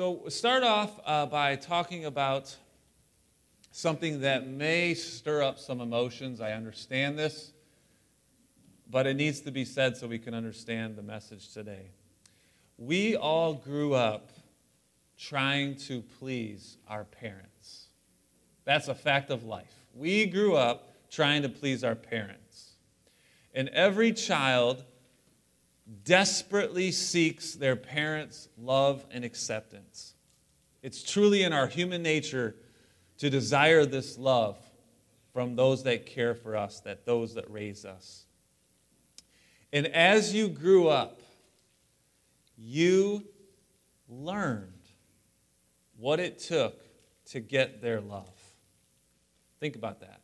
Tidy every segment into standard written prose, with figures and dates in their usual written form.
So we'll start off by talking about something that may stir up some emotions. I understand this, but it needs to be said so we can understand the message today. We all grew up trying to please our parents. That's a fact of life. We grew up trying to please our parents. And every child desperately seeks their parents' love and acceptance. It's truly in our human nature to desire this love from those that care for us, that those that raise us. And as you grew up, you learned what it took to get their love. Think about that.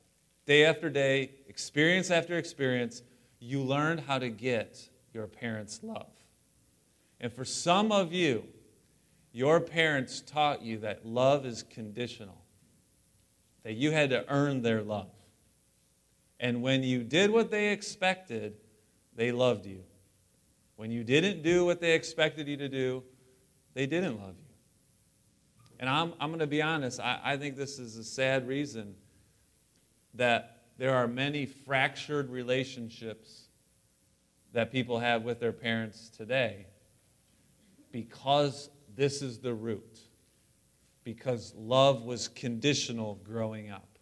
Day after day, experience after experience, you learned how to get your parents' love. And for some of you, your parents taught you that love is conditional, that you had to earn their love. And when you did what they expected, they loved you. When you didn't do what they expected you to do, they didn't love you. And I'm going to be honest, I think this is a sad reason that there are many fractured relationships that people have with their parents today, because this is the root, because love was conditional growing up.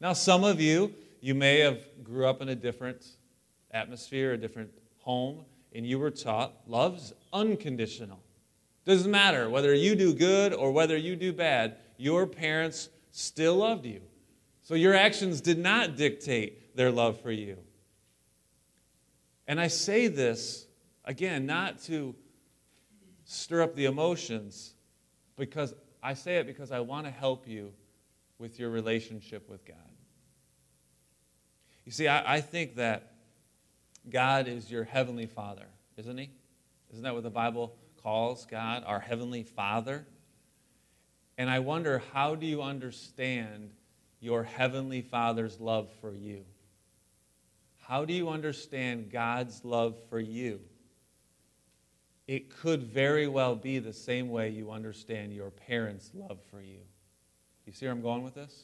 Now, some of you, you may have grew up in a different atmosphere, a different home, and you were taught love's unconditional. Doesn't matter whether you do good or whether you do bad, your parents still loved you. So your actions did not dictate their love for you. And I say this, again, not to stir up the emotions, because I say it because I want to help you with your relationship with God. You see, I think that God is your heavenly Father, isn't he? Isn't that what the Bible calls God, our heavenly Father? And I wonder, how do you understand your heavenly Father's love for you? How do you understand God's love for you? It could very well be the same way you understand your parents' love for you. You see where I'm going with this?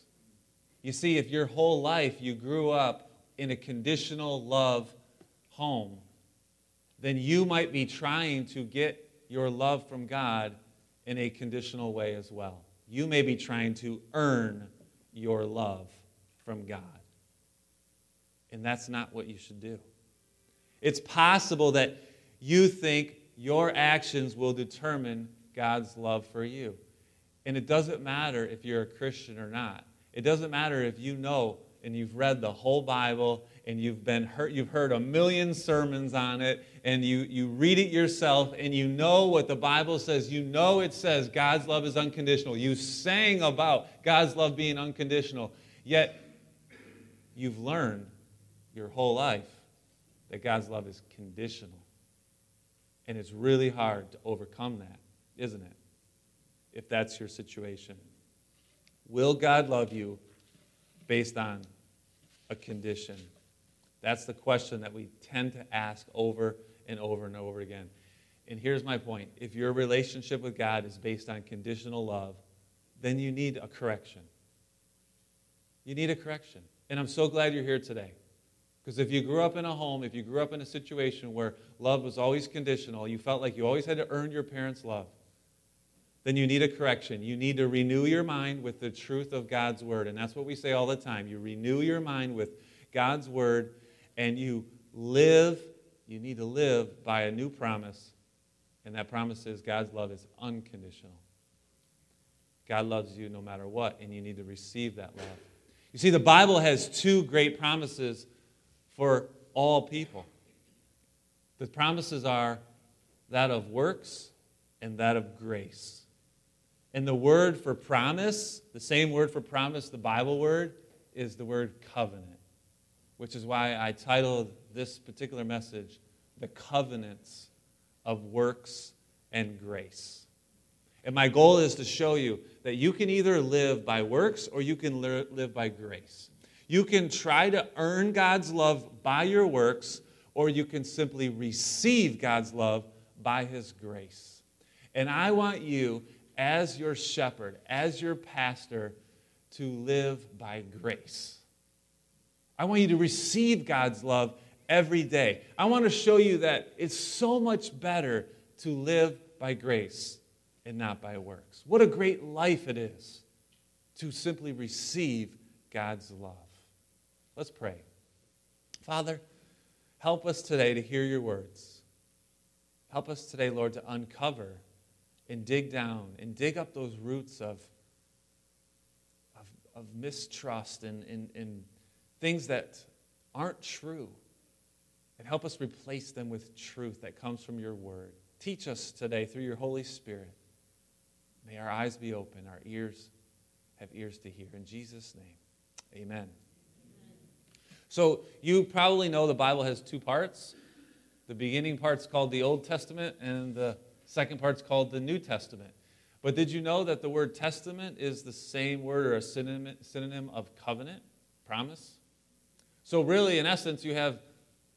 You see, if your whole life you grew up in a conditional love home, then you might be trying to get your love from God in a conditional way as well. You may be trying to earn your love from God. And that's not what you should do. It's possible that you think your actions will determine God's love for you. And it doesn't matter if you're a Christian or not. It doesn't matter if you know and you've read the whole Bible and you've heard a million sermons on it, and you read it yourself, and you know what the Bible says. You know it says God's love is unconditional. You sang about God's love being unconditional, yet you've learned your whole life that God's love is conditional. And it's really hard to overcome that, isn't it, if that's your situation? Will God love you based on a condition? That's the question that we tend to ask over and over and over again. And here's my point. If your relationship with God is based on conditional love, then you need a correction. You need a correction. And I'm so glad you're here today. Because if you grew up in a home, if you grew up in a situation where love was always conditional, you felt like you always had to earn your parents' love, then you need a correction. You need to renew your mind with the truth of God's Word. And that's what we say all the time. You renew your mind with God's Word, and you need to live by a new promise, and that promise is God's love is unconditional. God loves you no matter what, and you need to receive that love. You see, the Bible has two great promises for all people. The promises are that of works and that of grace. And the word for promise, the same word for promise, the Bible word, is the word covenant, which is why I titled this particular message, The Covenants of Works and Grace. And my goal is to show you that you can either live by works or you can live by grace. You can try to earn God's love by your works, or you can simply receive God's love by His grace. And I want you, as your shepherd, as your pastor, to live by grace. I want you to receive God's love every day. I want to show you that it's so much better to live by grace and not by works. What a great life it is to simply receive God's love. Let's pray. Father, help us today to hear your words. Help us today, Lord, to uncover and dig down and dig up those roots of mistrust and things that aren't true. And help us replace them with truth that comes from your word. Teach us today through your Holy Spirit. May our eyes be open, our ears have ears to hear. In Jesus' name, amen. So you probably know the Bible has two parts. The beginning part's called the Old Testament, and the second part's called the New Testament. But did you know that the word testament is the same word or a synonym of covenant, promise? So really, in essence, you have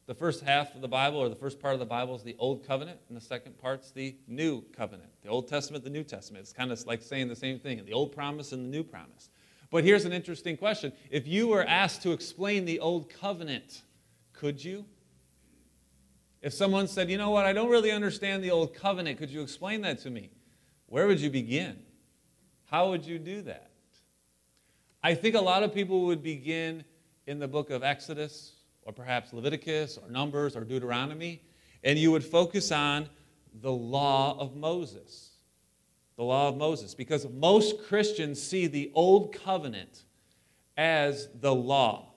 the first half of the Bible, or the first part of the Bible, is the Old Covenant, and the second part's the New Covenant. The Old Testament, the New Testament. It's kind of like saying the same thing, the Old Promise and the New Promise. But here's an interesting question. If you were asked to explain the Old Covenant, could you? If someone said, you know what, I don't really understand the Old Covenant, could you explain that to me? Where would you begin? How would you do that? I think a lot of people would begin in the book of Exodus, or perhaps Leviticus, or Numbers, or Deuteronomy, and you would focus on the law of Moses. The law of Moses, because most Christians see the Old Covenant as the law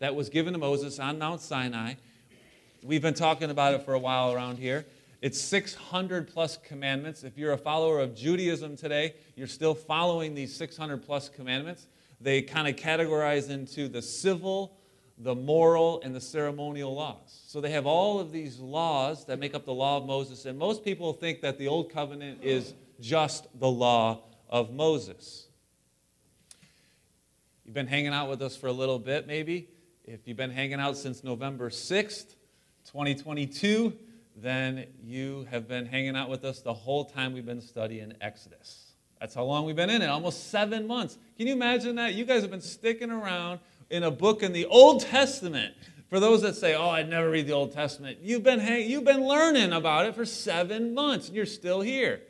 that was given to Moses on Mount Sinai. We've been talking about it for a while around here. It's 600-plus commandments. If you're a follower of Judaism today, you're still following these 600-plus commandments. They kind of categorize into the civil, the moral, and the ceremonial laws. So they have all of these laws that make up the law of Moses, and most people think that the Old Covenant is just the law of Moses. You've been hanging out with us for a little bit, maybe. If you've been hanging out since November 6th, 2022, then you have been hanging out with us the whole time we've been studying Exodus. That's how long we've been in it, almost 7 months. Can you imagine that? You guys have been sticking around in a book in the Old Testament. For those that say, oh, I never read the Old Testament, you've been learning about it for 7 months, and you're still here.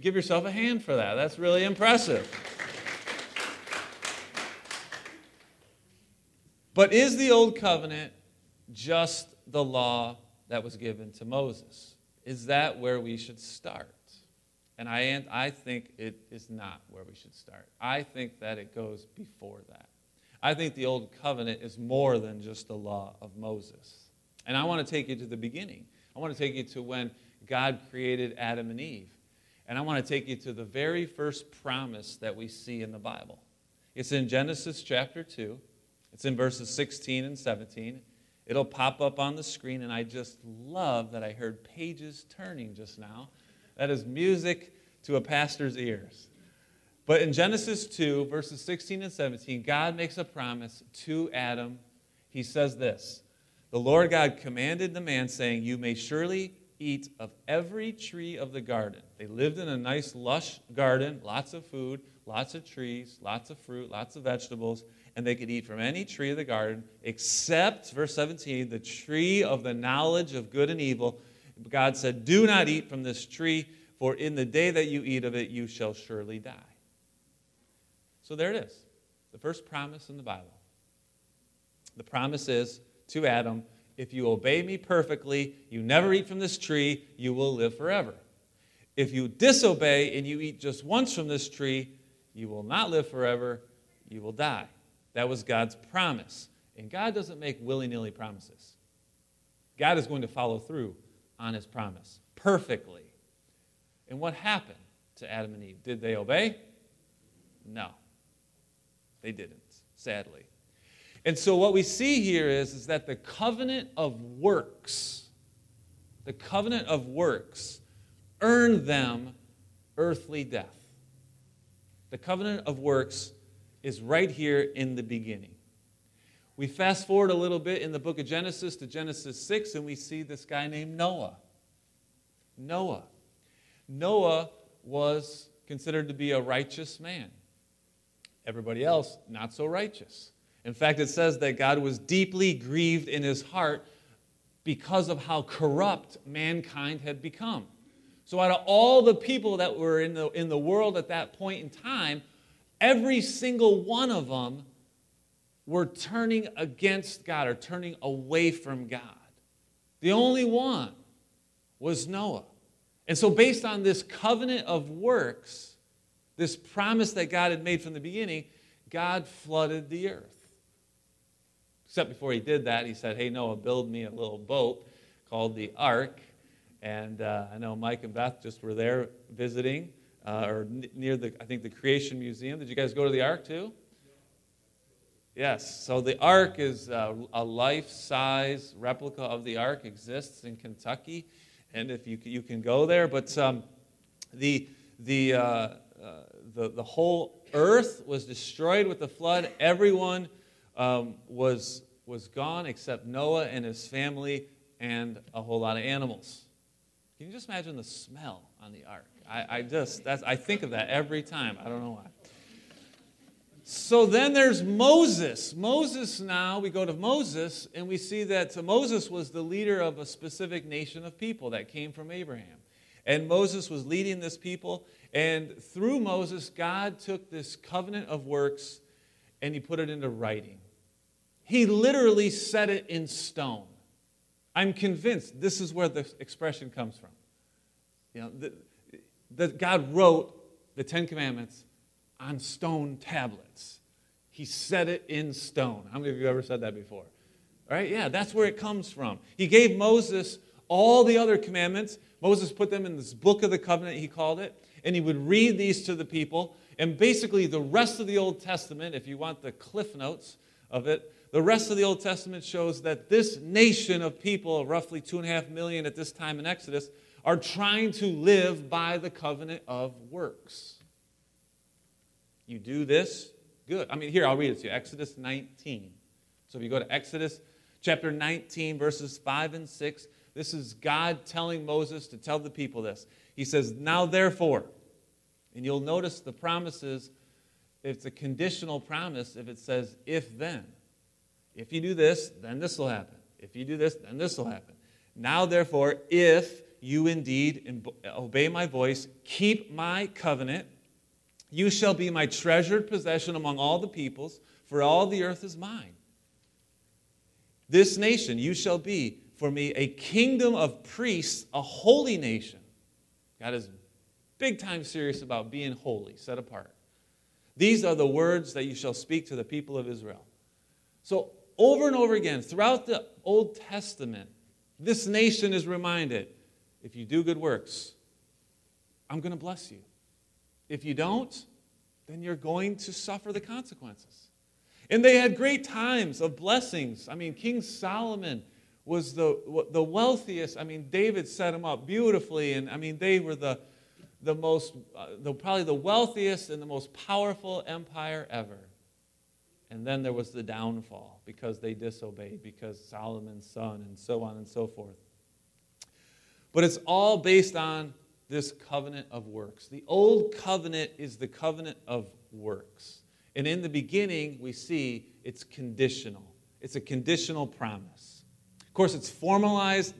Give yourself a hand for that. That's really impressive. But is the Old Covenant just the law that was given to Moses? Is that where we should start? And I think it is not where we should start. I think that it goes before that. I think the Old Covenant is more than just the law of Moses. And I want to take you to the beginning. I want to take you to when God created Adam and Eve. And I want to take you to the very first promise that we see in the Bible. It's in Genesis chapter 2. It's in verses 16 and 17. It'll pop up on the screen, and I just love that I heard pages turning just now. That is music to a pastor's ears. But in Genesis 2, verses 16 and 17, God makes a promise to Adam. He says this, "The Lord God commanded the man, saying, you may surely eat of every tree of the garden." They lived in a nice, lush garden, lots of food, lots of trees, lots of fruit, lots of vegetables, and they could eat from any tree of the garden except, verse 17, the tree of the knowledge of good and evil. God said, "Do not eat from this tree, for in the day that you eat of it, you shall surely die." So there it is, the first promise in the Bible. The promise is to Adam, if you obey me perfectly, you never eat from this tree, you will live forever. If you disobey and you eat just once from this tree, you will not live forever, you will die. That was God's promise. And God doesn't make willy-nilly promises. God is going to follow through on his promise perfectly. And what happened to Adam and Eve? Did they obey? No. They didn't, sadly. And so what we see here is that the covenant of works, earned them earthly death. The covenant of works is right here in the beginning. We fast forward a little bit in the book of Genesis to Genesis 6, and we see this guy named Noah. Noah was considered to be a righteous man. Everybody else, not so righteous. In fact, it says that God was deeply grieved in his heart because of how corrupt mankind had become. So out of all the people that were in the world at that point in time, every single one of them were turning against God or turning away from God. The only one was Noah. And so based on this covenant of works, this promise that God had made from the beginning, God flooded the earth. Except before he did that, he said, hey, Noah, build me a little boat called the ark. And I know Mike and Beth just were there visiting, near the Creation Museum. Did you guys go to the ark too? Yes. So the ark is a life-size replica of the ark, exists in Kentucky. And if you can go there, but the whole earth was destroyed with the flood. Everyone was gone except Noah and his family and a whole lot of animals. Can you just imagine the smell on the ark? I think of that every time. I don't know why. So then there's Moses. We go to Moses, and we see that Moses was the leader of a specific nation of people that came from Abraham. And Moses was leading this people, and through Moses, God took this covenant of works, and he put it into writing. He literally set it in stone. I'm convinced this is where the expression comes from. You know, that God wrote the Ten Commandments on stone tablets. He set it in stone. How many of you have ever said that before? All right, yeah, that's where it comes from. He gave Moses all the other commandments. Moses put them in this book of the covenant, he called it, and he would read these to the people. And basically the rest of the Old Testament, if you want the cliff notes of it, the rest of the Old Testament shows that this nation of people, roughly 2.5 million at this time in Exodus, are trying to live by the covenant of works. You do this, good. I mean, here, I'll read it to you. Exodus 19. So if you go to Exodus chapter 19, verses 5 and 6, this is God telling Moses to tell the people this. He says, now therefore, and you'll notice the promises, it's a conditional promise if it says, if then. If you do this, then this will happen. If you do this, then this will happen. Now therefore, if you indeed obey my voice, keep my covenant, you shall be my treasured possession among all the peoples, for all the earth is mine. This nation you shall be for me a kingdom of priests, a holy nation. God is big time serious about being holy, set apart. These are the words that you shall speak to the people of Israel. So over and over again, throughout the Old Testament, this nation is reminded, if you do good works, I'm going to bless you. If you don't, then you're going to suffer the consequences. And they had great times of blessings. I mean, King Solomon was the wealthiest. I mean, David set him up beautifully. And I mean, they were probably the wealthiest and the most powerful empire ever. And then there was the downfall because they disobeyed, because Solomon's son, and so on and so forth. But it's all based on this covenant of works. The old covenant is the covenant of works. And in the beginning, we see it's conditional. It's a conditional promise. Of course, it's formalized.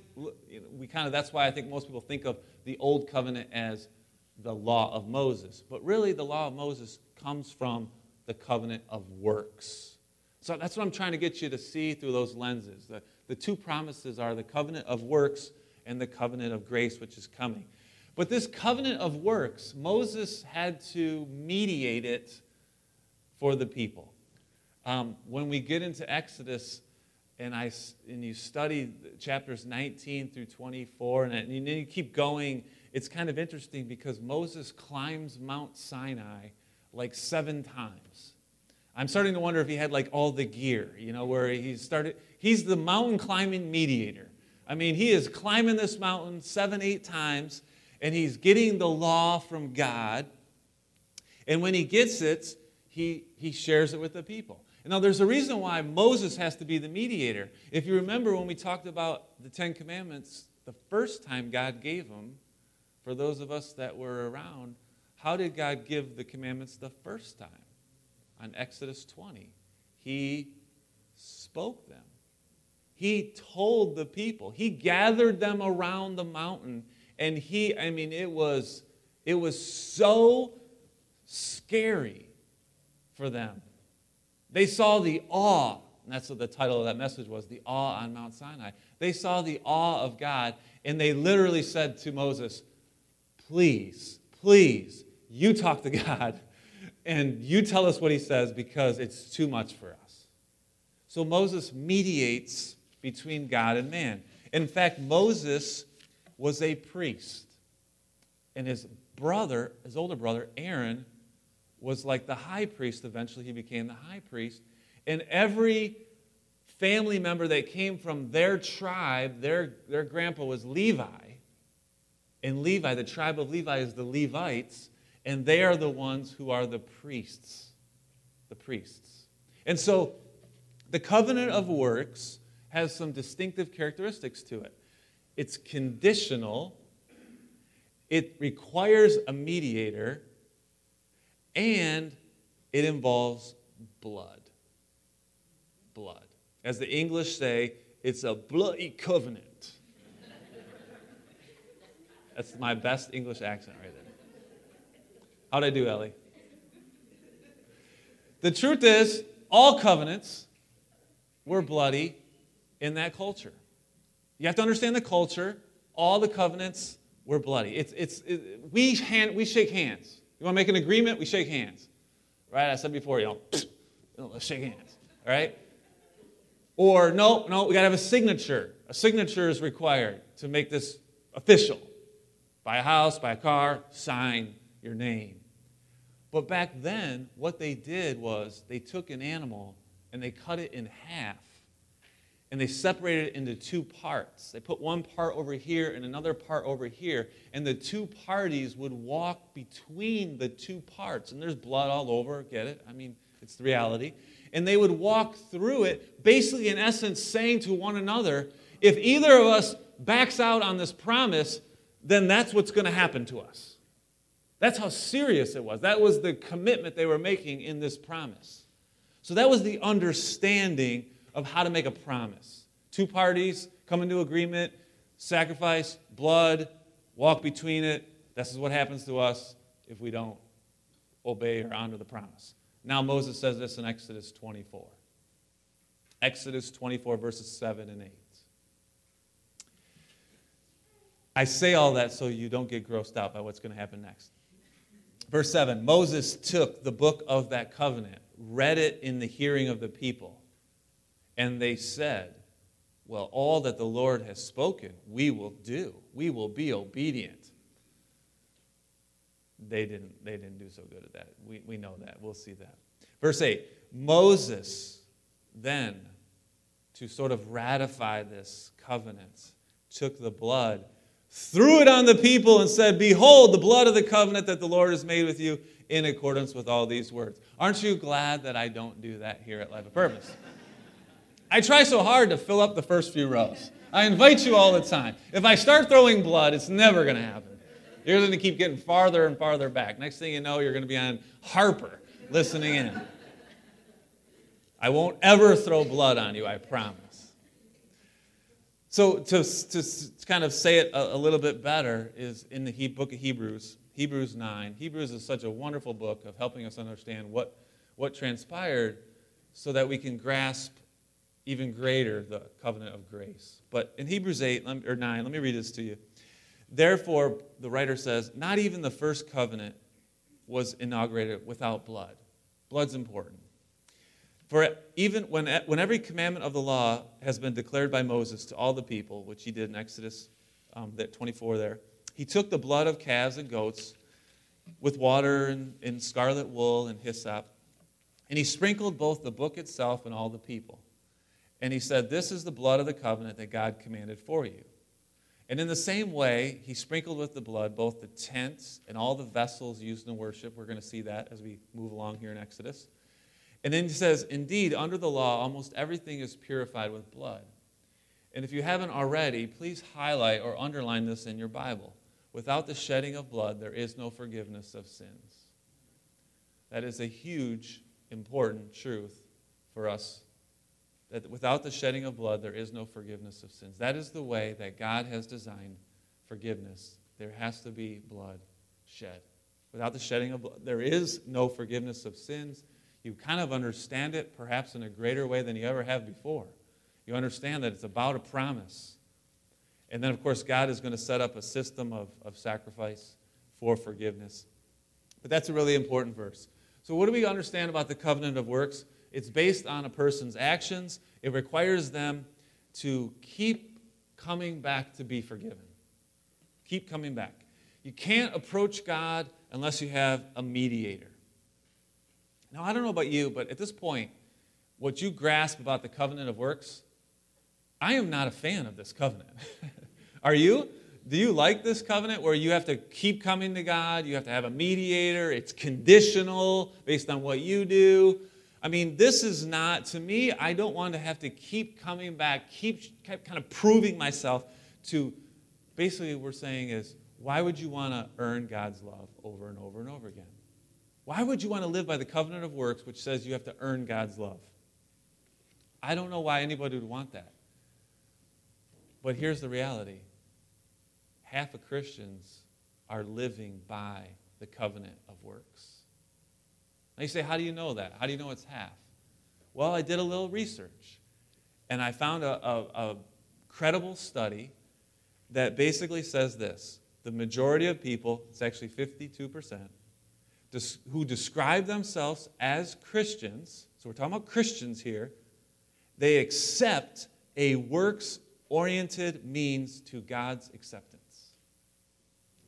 That's why I think most people think of the old covenant as the law of Moses. But really, the law of Moses comes from the covenant of works. So that's what I'm trying to get you to see through those lenses. The two promises are the covenant of works and the covenant of grace, which is coming. But this covenant of works, Moses had to mediate it for the people. When we get into Exodus, and you study chapters 19 through 24, and then you keep going, it's kind of interesting because Moses climbs Mount Sinai like 7 times. I'm starting to wonder if he had like all the gear, where he started. He's the mountain climbing mediator. I mean, he is climbing this mountain 7, 8 times, and he's getting the law from God. And when he gets it, he shares it with the people. Now, there's a reason why Moses has to be the mediator. If you remember when we talked about the Ten Commandments, the first time God gave them for those of us that were around, how did God give the commandments the first time? On Exodus 20, he spoke them. He told the people. He gathered them around the mountain, and it was so scary for them. They saw the awe, and that's what the title of that message was, the awe on Mount Sinai. They saw the awe of God, and they literally said to Moses, please, you talk to God, and you tell us what he says, because it's too much for us. So Moses mediates between God and man. In fact, Moses was a priest, and his older brother, Aaron, was like the high priest. Eventually he became the high priest. And every family member that came from their tribe, their grandpa was Levi. And Levi, the tribe of Levi, is the Levites. And they are the ones who are the priests. The priests. And so the covenant of works has some distinctive characteristics to it. It's conditional. It requires a mediator. And it involves blood. Blood. As the English say, it's a bloody covenant. That's my best English accent right there. How'd I do, Ellie? The truth is, all covenants were bloody in that culture. You have to understand the culture. All the covenants were bloody. We shake hands. You want to make an agreement? We shake hands. Right? I said before, let's shake hands. All right? Or, no, we got to have a signature. A signature is required to make this official. Buy a house, buy a car, sign your name. But back then, what they did was they took an animal and they cut it in half. And they separated it into two parts. They put one part over here and another part over here. And the two parties would walk between the two parts. And there's blood all over. Get it? I mean, it's the reality. And they would walk through it, basically in essence saying to one another, if either of us backs out on this promise, then that's what's going to happen to us. That's how serious it was. That was the commitment they were making in this promise. So that was the understanding of how to make a promise. Two parties come into agreement, sacrifice, blood, walk between it. This is what happens to us if we don't obey or honor the promise. Now Moses says this in Exodus 24. Exodus 24, verses 7 and 8. I say all that so you don't get grossed out by what's going to happen next. Verse 7, Moses took the book of that covenant, read it in the hearing of the people. And they said, well, all that the Lord has spoken, we will do. We will be obedient. They didn't do so good at that. We know that. We'll see that. Verse 8, Moses then, to sort of ratify this covenant, took the blood, threw it on the people and said, behold, the blood of the covenant that the Lord has made with you in accordance with all these words. Aren't you glad that I don't do that here at Life of Purpose? I try so hard to fill up the first few rows. I invite you all the time. If I start throwing blood, it's never going to happen. You're going to keep getting farther and farther back. Next thing you know, you're going to be on Harper listening in. I won't ever throw blood on you, I promise. So to kind of say it a little bit better is in the book of Hebrews, Hebrews 9. Hebrews is such a wonderful book of helping us understand what transpired so that we can grasp even greater, the covenant of grace. But in Hebrews 8 or 9, let me read this to you. Therefore, the writer says, not even the first covenant was inaugurated without blood. Blood's important. For even when every commandment of the law has been declared by Moses to all the people, which he did in Exodus 24 there, he took the blood of calves and goats with water and scarlet wool and hyssop, and he sprinkled both the book itself and all the people. And he said, this is the blood of the covenant that God commanded for you. And in the same way, he sprinkled with the blood both the tents and all the vessels used in worship. We're going to see that as we move along here in Exodus. And then he says, indeed, under the law, almost everything is purified with blood. And if you haven't already, please highlight or underline this in your Bible. Without the shedding of blood, there is no forgiveness of sins. That is a huge, important truth for us. That without the shedding of blood, there is no forgiveness of sins. That is the way that God has designed forgiveness. There has to be blood shed. Without the shedding of blood, there is no forgiveness of sins. You kind of understand it, perhaps in a greater way than you ever have before. You understand that it's about a promise. And then, of course, God is going to set up a system of sacrifice for forgiveness. But that's a really important verse. So what do we understand about the covenant of works? It's based on a person's actions. It requires them to keep coming back to be forgiven. Keep coming back. You can't approach God unless you have a mediator. Now, I don't know about you, but at this point, what you grasp about the covenant of works, I am not a fan of this covenant. Are you? Do you like this covenant where you have to keep coming to God, you have to have a mediator, it's conditional based on what you do? I mean, this is not, to me, I don't want to have to keep coming back, keep kind of proving myself to, basically what we're saying is, why would you want to earn God's love over and over and over again? Why would you want to live by the covenant of works, which says you have to earn God's love? I don't know why anybody would want that. But here's the reality. Half of Christians are living by the covenant of works. Now you say, how do you know that? How do you know it's half? Well, I did a little research, and I found a credible study that basically says this. The majority of people, it's actually 52%, who describe themselves as Christians, so we're talking about Christians here, they accept a works-oriented means to God's acceptance.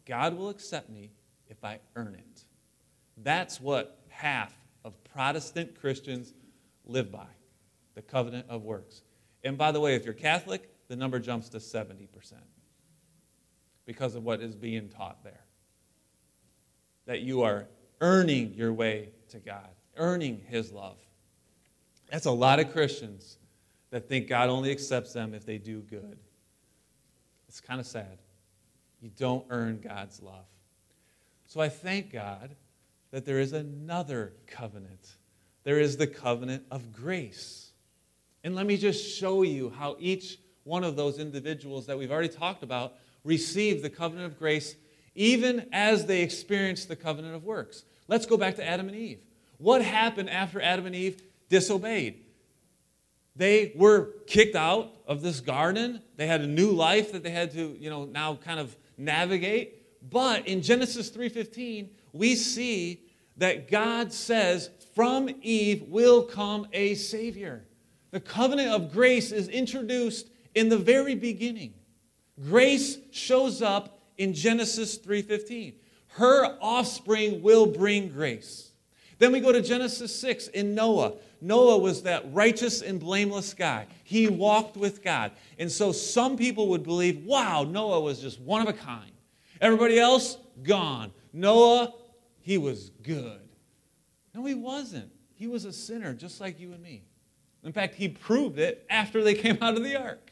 God will accept me if I earn it. That's what half of Protestant Christians live by, the covenant of works. And by the way, if you're Catholic, the number jumps to 70% because of what is being taught there. That you are earning your way to God, earning His love. That's a lot of Christians that think God only accepts them if they do good. It's kind of sad. You don't earn God's love. So I thank God that there is another covenant. There is the covenant of grace. And let me just show you how each one of those individuals that we've already talked about received the covenant of grace even as they experienced the covenant of works. Let's go back to Adam and Eve. What happened after Adam and Eve disobeyed? They were kicked out of this garden. They had a new life that they had to, now kind of navigate. But in Genesis 3:15, we see that God says, from Eve will come a Savior. The covenant of grace is introduced in the very beginning. Grace shows up in Genesis 3:15. Her offspring will bring grace. Then we go to Genesis 6 in Noah. Noah was that righteous and blameless guy. He walked with God. And so some people would believe, wow, Noah was just one of a kind. Everybody else, gone. Noah, he was good. No, he wasn't. He was a sinner just like you and me. In fact, he proved it after they came out of the ark.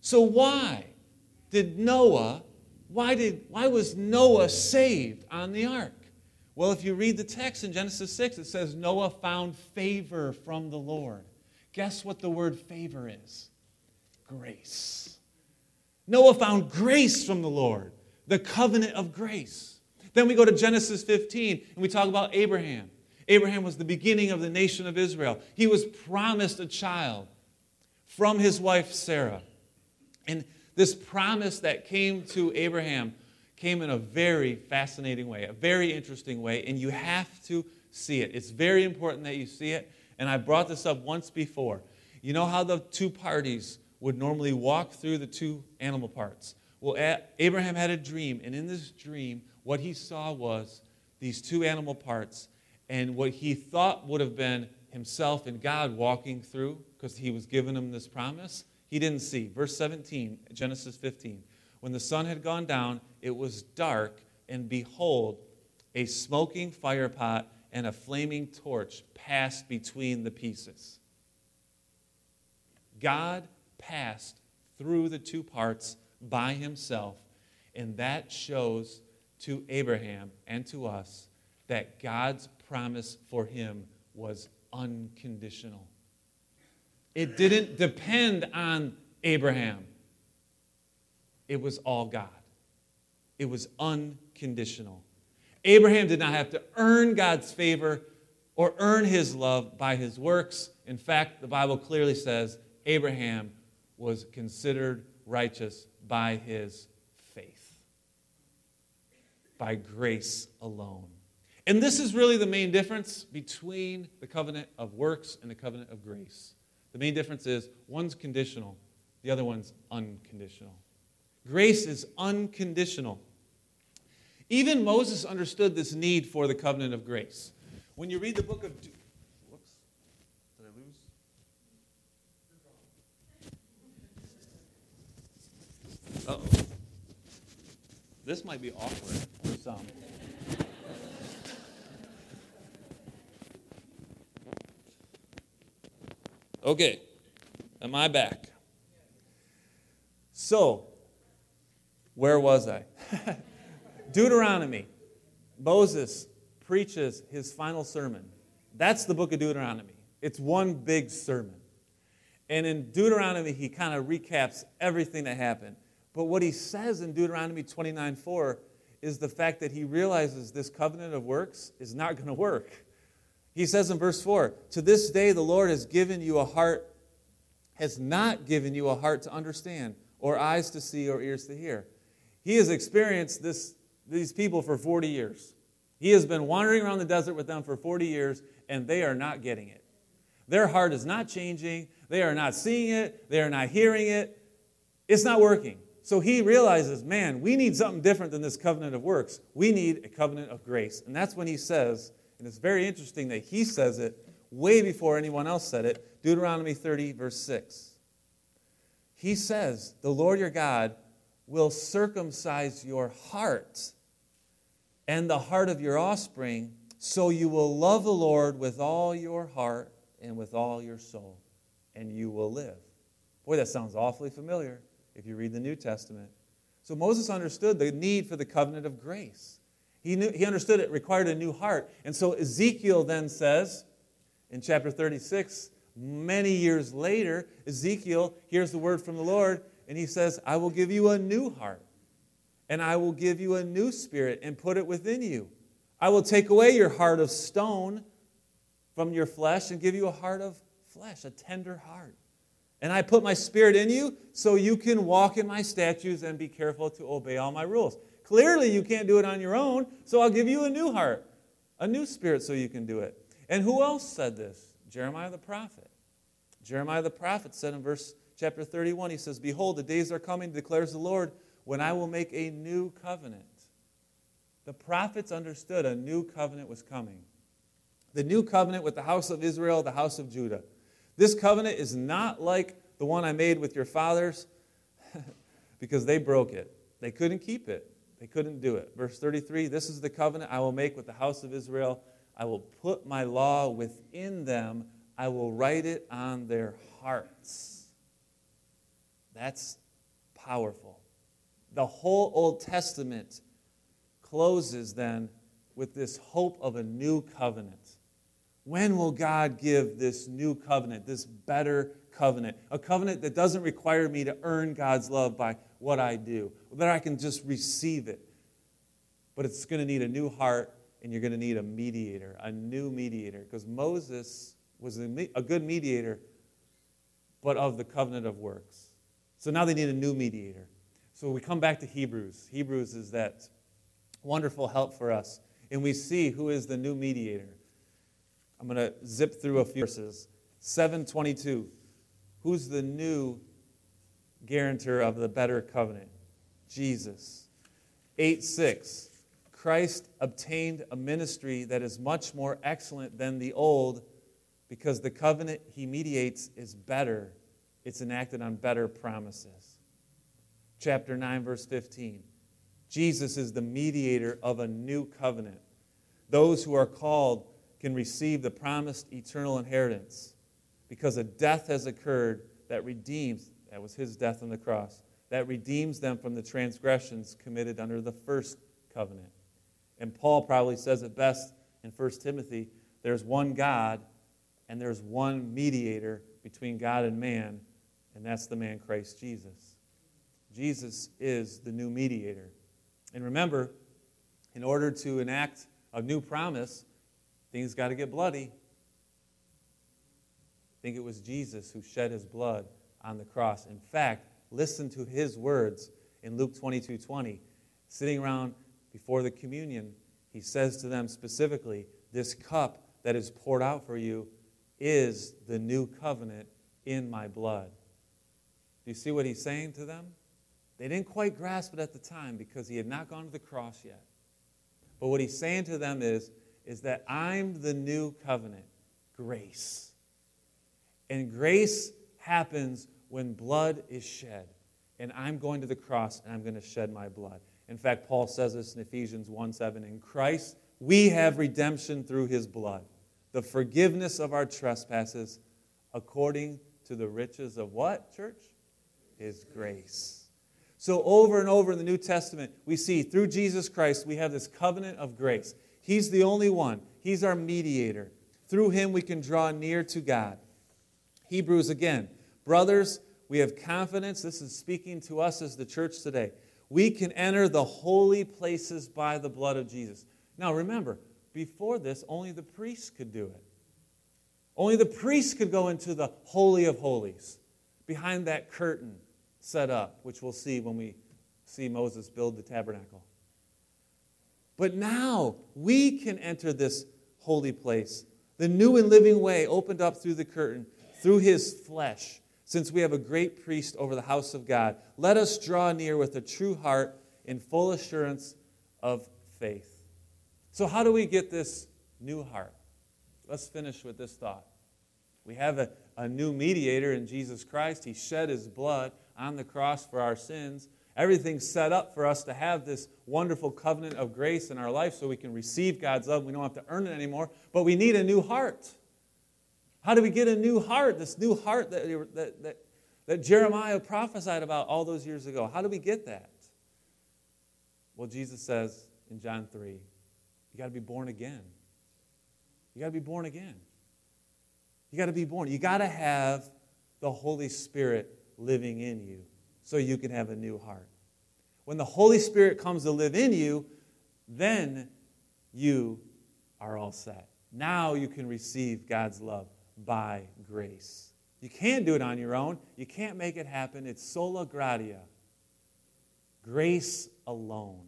So why was Noah saved on the ark? Well, if you read the text in Genesis 6, it says Noah found favor from the Lord. Guess what the word favor is? Grace. Noah found grace from the Lord. The covenant of grace. Then we go to Genesis 15, and we talk about Abraham. Abraham was the beginning of the nation of Israel. He was promised a child from his wife Sarah. And this promise that came to Abraham came in a very fascinating way, a very interesting way, and you have to see it. It's very important that you see it, and I brought this up once before. You know how the two parties would normally walk through the two animal parts? Well, Abraham had a dream, and in this dream, what he saw was these two animal parts, and what he thought would have been himself and God walking through, because he was giving him this promise, he didn't see. Verse 17, Genesis 15, when the sun had gone down, it was dark, and behold, a smoking firepot and a flaming torch passed between the pieces. God passed through the two parts by himself, And that shows to Abraham and to us that God's promise for him was unconditional. It didn't depend on Abraham. It was all God. It was unconditional. Abraham did not have to earn God's favor or earn his love by his works. In fact, the Bible clearly says Abraham was considered righteous by his faith, by grace alone. And this is really the main difference between the covenant of works and the covenant of grace. The main difference is one's conditional, the other one's unconditional. Grace is unconditional. Even Moses understood this need for the covenant of grace. When you read the book of This might be awkward for some. Okay, am I back? So, where was I? Deuteronomy. Moses preaches his final sermon. That's the book of Deuteronomy. It's one big sermon. And in Deuteronomy, he kind of recaps everything that happened. But what he says in Deuteronomy 29:4 is the fact that he realizes this covenant of works is not going to work. He says in verse 4, "To this day the Lord has not given you a heart to understand, or eyes to see, or ears to hear." He has experienced these people for 40 years. He has been wandering around the desert with them for 40 years, and they are not getting it. Their heart is not changing. They are not seeing it. They are not hearing it. It's not working. So he realizes, man, we need something different than this covenant of works. We need a covenant of grace. And that's when he says, and it's very interesting that he says it way before anyone else said it, Deuteronomy 30, verse 6. He says, "The Lord your God will circumcise your heart and the heart of your offspring, so you will love the Lord with all your heart and with all your soul, and you will live." Boy, that sounds awfully familiar if you read the New Testament. So Moses understood the need for the covenant of grace. He understood it required a new heart. And so Ezekiel then says, in chapter 36, many years later, Ezekiel hears the word from the Lord, and he says, "I will give you a new heart, and I will give you a new spirit and put it within you. I will take away your heart of stone from your flesh and give you a heart of flesh, a tender heart. And I put my spirit in you so you can walk in my statutes and be careful to obey all my rules." Clearly you can't do it on your own, so I'll give you a new heart, a new spirit so you can do it. And who else said this? Jeremiah the prophet. Jeremiah the prophet said in chapter 31, he says, "Behold, the days are coming, declares the Lord, when I will make a new covenant." The prophets understood a new covenant was coming. The new covenant with the house of Israel, the house of Judah. This covenant is not like the one I made with your fathers because they broke it. They couldn't keep it. They couldn't do it. Verse 33, "This is the covenant I will make with the house of Israel. I will put my law within them. I will write it on their hearts." That's powerful. The whole Old Testament closes then with this hope of a new covenant. When will God give this new covenant, this better covenant? A covenant that doesn't require me to earn God's love by what I do, that I can just receive it. But it's going to need a new heart, and you're going to need a mediator, a new mediator. Because Moses was a good mediator, but of the covenant of works. So now they need a new mediator. So we come back to Hebrews. Hebrews is that wonderful help for us. And we see who is the new mediator. I'm going to zip through a few verses. 7:22. Who's the new guarantor of the better covenant? Jesus. 8:6. Christ obtained a ministry that is much more excellent than the old, because the covenant he mediates is better. It's enacted on better promises. Chapter 9, verse 15. Jesus is the mediator of a new covenant. Those who are called can receive the promised eternal inheritance because a death has occurred that redeems. That was his death on the cross. that redeems them from the transgressions committed under the first covenant. And Paul probably says it best in 1 Timothy, there's one God and there's one mediator between God and man, and that's the man Christ Jesus. Jesus is the new mediator. And remember, in order to enact a new promise, things got to get bloody. I think it was Jesus who shed his blood on the cross. In fact, listen to his words in Luke 22:20. Sitting around before the communion, he says to them specifically, this cup that is poured out for you is the new covenant in my blood. Do you see what he's saying to them? They didn't quite grasp it at the time because he had not gone to the cross yet. But what he's saying to them is that I'm the new covenant, grace. And grace happens when blood is shed. And I'm going to the cross and I'm going to shed my blood. In fact, Paul says this in Ephesians 1:7, in Christ we have redemption through his blood, the forgiveness of our trespasses according to the riches of what, church? His grace. So over and over in the New Testament, we see through Jesus Christ, we have this covenant of grace. He's the only one. He's our mediator. Through him, we can draw near to God. Hebrews again, brothers, we have confidence. This is speaking to us as the church today. We can enter the holy places by the blood of Jesus. Now remember, before this, only the priests could do it. Only the priests could go into the Holy of Holies, behind that curtain set up, which we'll see when we see Moses build the tabernacle. But now we can enter this holy place, the new and living way opened up through the curtain, through his flesh, since we have a great priest over the house of God. Let us draw near with a true heart in full assurance of faith. So how do we get this new heart? Let's finish with this thought. We have a new mediator in Jesus Christ. He shed his blood on the cross for our sins. Everything's set up for us to have this wonderful covenant of grace in our life so we can receive God's love. We don't have to earn it anymore, but we need a new heart. How do we get a new heart? This new heart that Jeremiah prophesied about all those years ago. How do we get that? Well, Jesus says in John 3, you got to be born again. You got to be born again. You got to be born. You got to have the Holy Spirit living in you so you can have a new heart. When the Holy Spirit comes to live in you, then you are all set. Now you can receive God's love by grace. You can't do it on your own. You can't make it happen. It's sola gratia. Grace alone.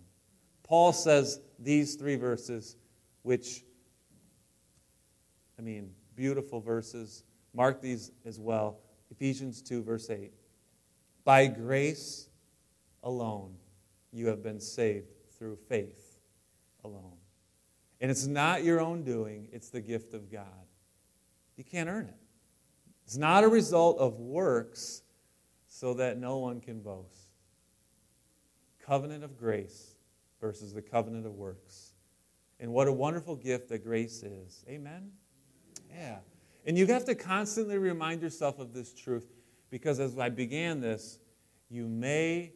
Paul says these three verses, which, beautiful verses. Mark these as well. Ephesians 2, verse 8. By grace alone, you have been saved through faith alone. And it's not your own doing, it's the gift of God. You can't earn it. It's not a result of works so that no one can boast. Covenant of grace versus the covenant of works. And what a wonderful gift that grace is. Amen? Yeah. And you have to constantly remind yourself of this truth because as I began this, you may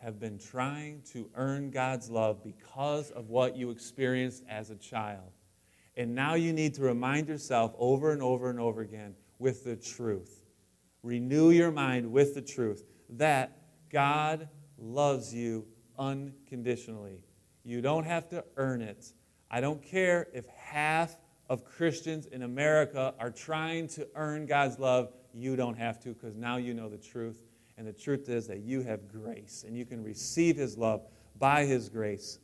have been trying to earn God's love because of what you experienced as a child. And now you need to remind yourself over and over and over again with the truth. Renew your mind with the truth that God loves you unconditionally. You don't have to earn it. I don't care if half of Christians in America are trying to earn God's love. You don't have to, because now you know the truth. And the truth is that you have grace, and you can receive his love by his grace.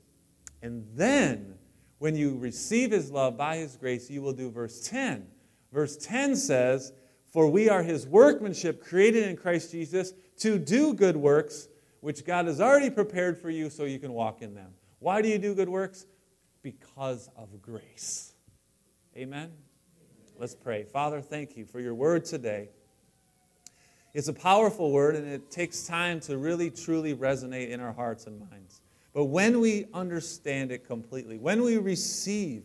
And then, when you receive his love by his grace, you will do verse 10. Verse 10 says, for we are his workmanship created in Christ Jesus to do good works, which God has already prepared for you so you can walk in them. Why do you do good works? Because of grace. Amen? Let's pray. Father, thank you for your word today. It's a powerful word, and it takes time to really, truly resonate in our hearts and minds. But when we understand it completely, when we receive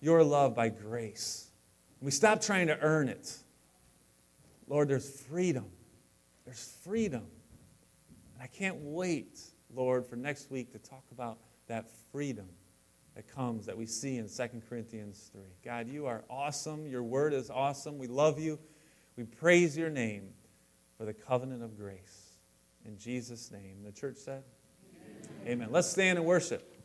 your love by grace, we stop trying to earn it. Lord, there's freedom. There's freedom. And I can't wait, Lord, for next week to talk about that freedom that comes, that we see in 2 Corinthians 3. God, you are awesome. Your word is awesome. We love you. We praise your name for the covenant of grace. In Jesus' name. The church said, amen. Amen. Let's stand and worship.